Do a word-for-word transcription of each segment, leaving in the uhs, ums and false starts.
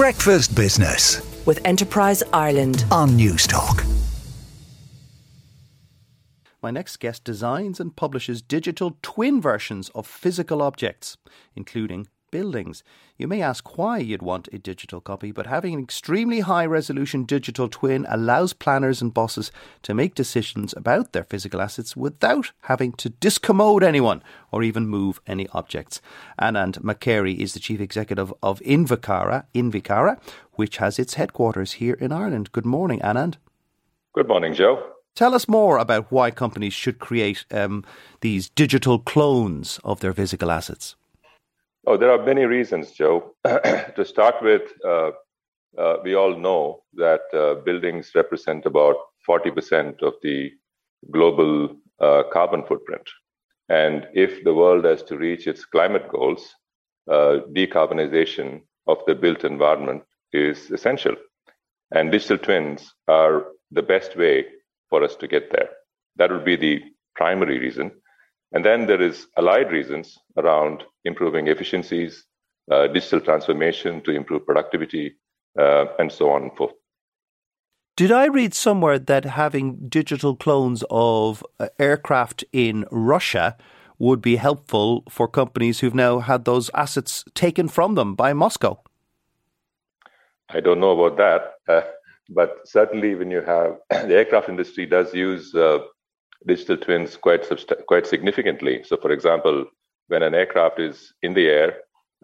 Breakfast Business with Enterprise Ireland on Newstalk. My next guest designs and publishes digital twin versions of physical objects, including buildings. You may ask why you'd want a digital copy, but having an extremely high-resolution digital twin allows planners and bosses to make decisions about their physical assets without having to discommode anyone or even move any objects. Anand McCary is the Chief Executive of Invicara, Invicara, which has its headquarters here in Ireland. Good morning, Anand. Good morning, Joe. Tell us more about why companies should create um, these digital clones of their physical assets. Oh, there are many reasons, Joe. To start with, uh, uh, we all know that uh, buildings represent about forty percent of the global uh, carbon footprint. And if the world has to reach its climate goals, uh, decarbonization of the built environment is essential. And digital twins are the best way for us to get there. That would be the primary reason. And then there is allied reasons around improving efficiencies, uh, digital transformation to improve productivity, uh, and so on and forth. Did I read somewhere that having digital clones of uh, aircraft in Russia would be helpful for companies who've now had those assets taken from them by Moscow? I don't know about that, uh, but certainly when you have the aircraft industry does use uh, digital twins quite subst- quite significantly. So, for example, when an aircraft is in the air,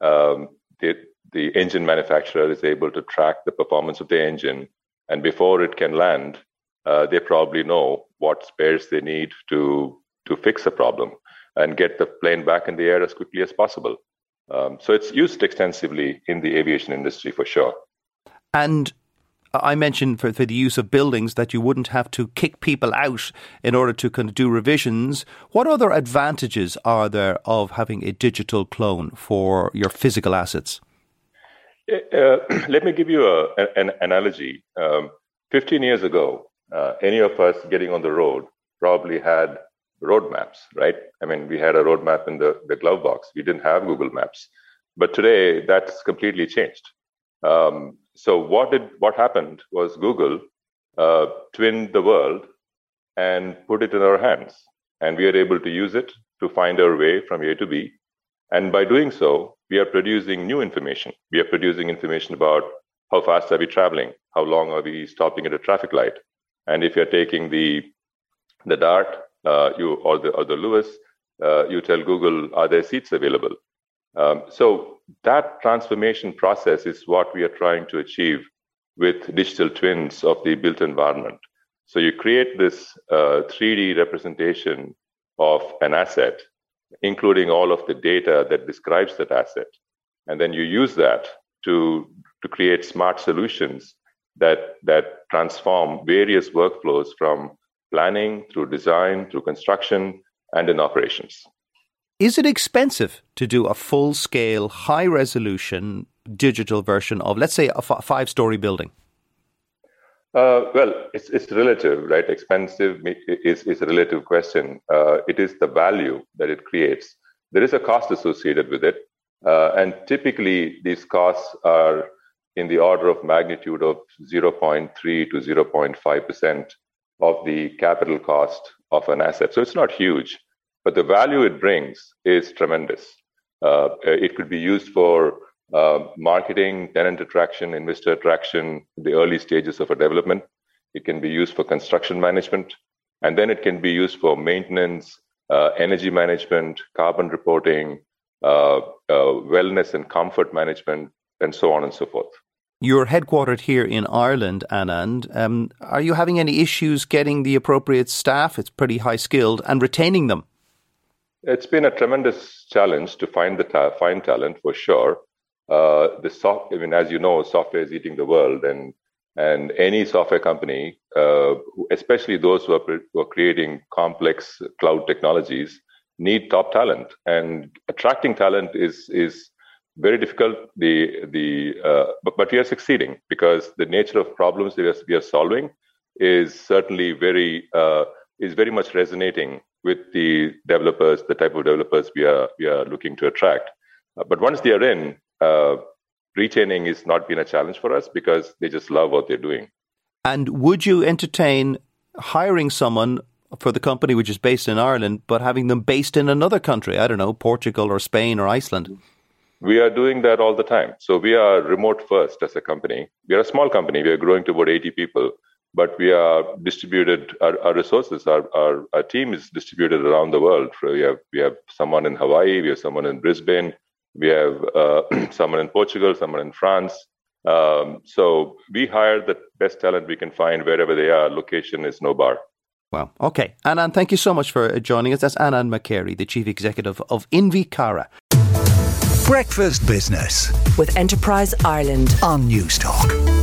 um, the, the engine manufacturer is able to track the performance of the engine. And before it can land, uh, they probably know what spares they need to, to fix a problem and get the plane back in the air as quickly as possible. Um, so it's used extensively in the aviation industry for sure. And I mentioned for, for the use of buildings that you wouldn't have to kick people out in order to kind of do revisions. What other advantages are there of having a digital clone for your physical assets? Uh, let me give you a, an analogy. Um, fifteen years ago, uh, any of us getting on the road probably had roadmaps, right? I mean, we had a roadmap in the, the glove box. We didn't have Google Maps. But today, that's completely changed. Um, so what did what happened was Google uh, twinned the world and put it in our hands, and we are able to use it to find our way from A to B. And by doing so, we are producing new information. We are producing information about how fast are we traveling, how long are we stopping at a traffic light, and if you are taking the the Dart uh, you or the or the Lewis, uh, you tell Google, are there seats available? Um, so that transformation process is what we are trying to achieve with digital twins of the built environment. So you create this uh, three D representation of an asset, including all of the data that describes that asset. And then you use that to, to create smart solutions that, that transform various workflows from planning through design, through construction, and in operations. Is it expensive to do a full-scale, high-resolution digital version of, let's say, a f- five-story building? Uh, well, it's it's relative, right? Expensive is, is a relative question. Uh, it is the value that it creates. There is a cost associated with it, uh, and typically these costs are in the order of magnitude of zero point three to zero point five percent of the capital cost of an asset. So it's not huge. But the value it brings is tremendous. Uh, it could be used for uh, marketing, tenant attraction, investor attraction, the early stages of a development. It can be used for construction management. And then it can be used for maintenance, uh, energy management, carbon reporting, uh, uh, wellness and comfort management, and so on and so forth. You're headquartered here in Ireland, Anand. Um, are you having any issues getting the appropriate staff? It's pretty high skilled, and retaining them. It's been a tremendous challenge to find the ta- find talent for sure. Uh, the soft, I mean, as you know, software is eating the world, and and any software company, uh, especially those who are, pre- who are creating complex cloud technologies, need top talent. And attracting talent is is very difficult. The the uh, but, but we are succeeding because the nature of problems that we are, we are solving is certainly very uh, is very much resonating with the developers, the type of developers we are we are looking to attract. Uh, but once they are in, uh, retaining has not been a challenge for us because they just love what they're doing. And would you entertain hiring someone for the company which is based in Ireland, but having them based in another country? I don't know, Portugal or Spain or Iceland. We are doing that all the time. So we are remote first as a company. We are a small company. We are growing to about eighty people, but we are distributed. Our, our resources, our, our our team is distributed around the world. We have we have someone in Hawaii. We have someone in Brisbane. We have uh, someone in Portugal. Someone in France. Um, so we hire the best talent we can find wherever they are. Location is no bar. Wow. Okay. Anand, thank you so much for joining us. That's Anand McCary, the Chief Executive of Invicara. Breakfast Business with Enterprise Ireland on Newstalk.